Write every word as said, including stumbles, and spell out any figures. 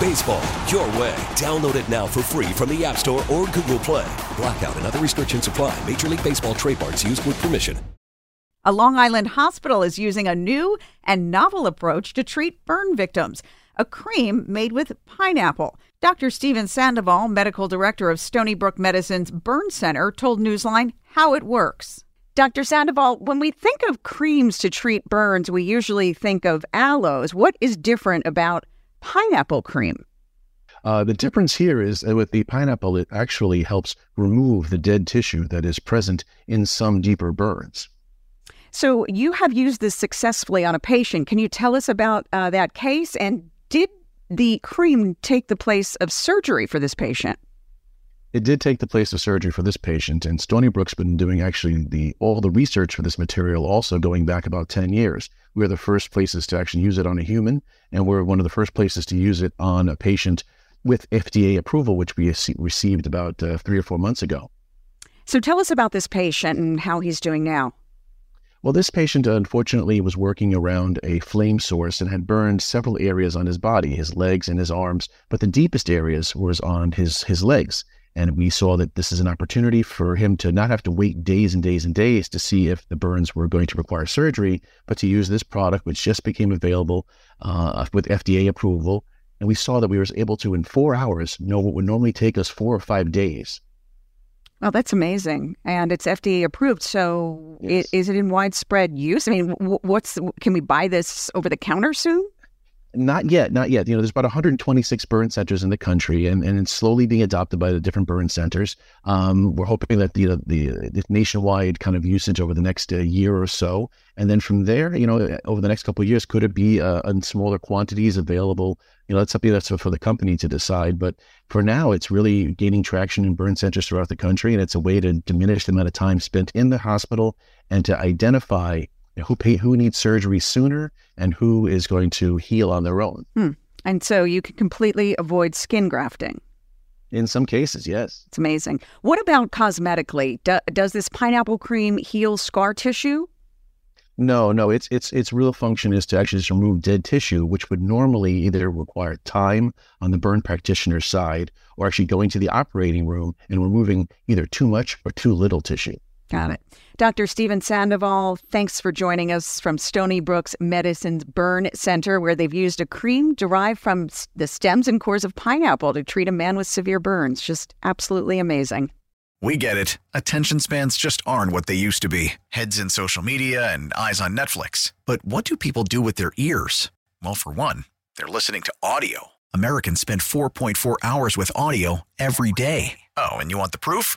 Baseball, your way. Download it now for free from the App Store or Google Play. Blackout and other restrictions apply. Major League Baseball trademarks used with permission. A Long Island hospital is using a new and novel approach to treat burn victims, a cream made with pineapple. Doctor Steven Sandoval, medical director of Stony Brook Medicine's Burn Center, told Newsline how it works. Doctor Sandoval, when we think of creams to treat burns, we usually think of aloes. What is different about pineapple cream? Uh, the difference here is that with the pineapple, it actually helps remove the dead tissue that is present in some deeper burns. So you have used this successfully on a patient. Can you tell us about uh, that case? And did the cream take the place of surgery for this patient? It did take the place of surgery for this patient, and Stony Brook's been doing actually the all the research for this material also going back about ten years. We're the first places to actually use it on a human, and we're one of the first places to use it on a patient with F D A approval, which we received about uh, three or four months ago. So tell us about this patient and how he's doing now. Well, this patient, unfortunately, was working around a flame source and had burned several areas on his body, his legs and his arms, but the deepest areas was on his, his legs. And we saw that this is an opportunity for him to not have to wait days and days and days to see if the burns were going to require surgery, but to use this product, which just became available uh, with F D A approval. And we saw that we were able to, in four hours, know what would normally take us four or five days. Well, that's amazing. And it's F D A approved. So yes. it, is it in widespread use? I mean, what's can we buy this over the counter soon? Not yet, not yet. You know, there's about one hundred twenty-six burn centers in the country, and, and it's slowly being adopted by the different burn centers. Um, we're hoping that the, the the nationwide kind of usage over the next uh, year or so, and then from there, you know, over the next couple of years, could it be uh, in smaller quantities available? You know, that's something that's for the company to decide. But for now, it's really gaining traction in burn centers throughout the country, and it's a way to diminish the amount of time spent in the hospital and to identify Who pay, who needs surgery sooner and who is going to heal on their own. Hmm. And so you can completely avoid skin grafting. In some cases, yes. It's amazing. What about cosmetically? Do, does this pineapple cream heal scar tissue? No, no. It's it's its real function is to actually just remove dead tissue, which would normally either require time on the burn practitioner's side or actually going to the operating room and removing either too much or too little tissue. Got it. Doctor Steven Sandoval, thanks for joining us from Stony Brook's Medicine's Burn Center, where they've used a cream derived from the stems and cores of pineapple to treat a man with severe burns. Just absolutely amazing. We get it. Attention spans just aren't what they used to be. Heads in social media and eyes on Netflix. But what do people do with their ears? Well, for one, they're listening to audio. Americans spend four point four hours with audio every day. Oh, and you want the proof?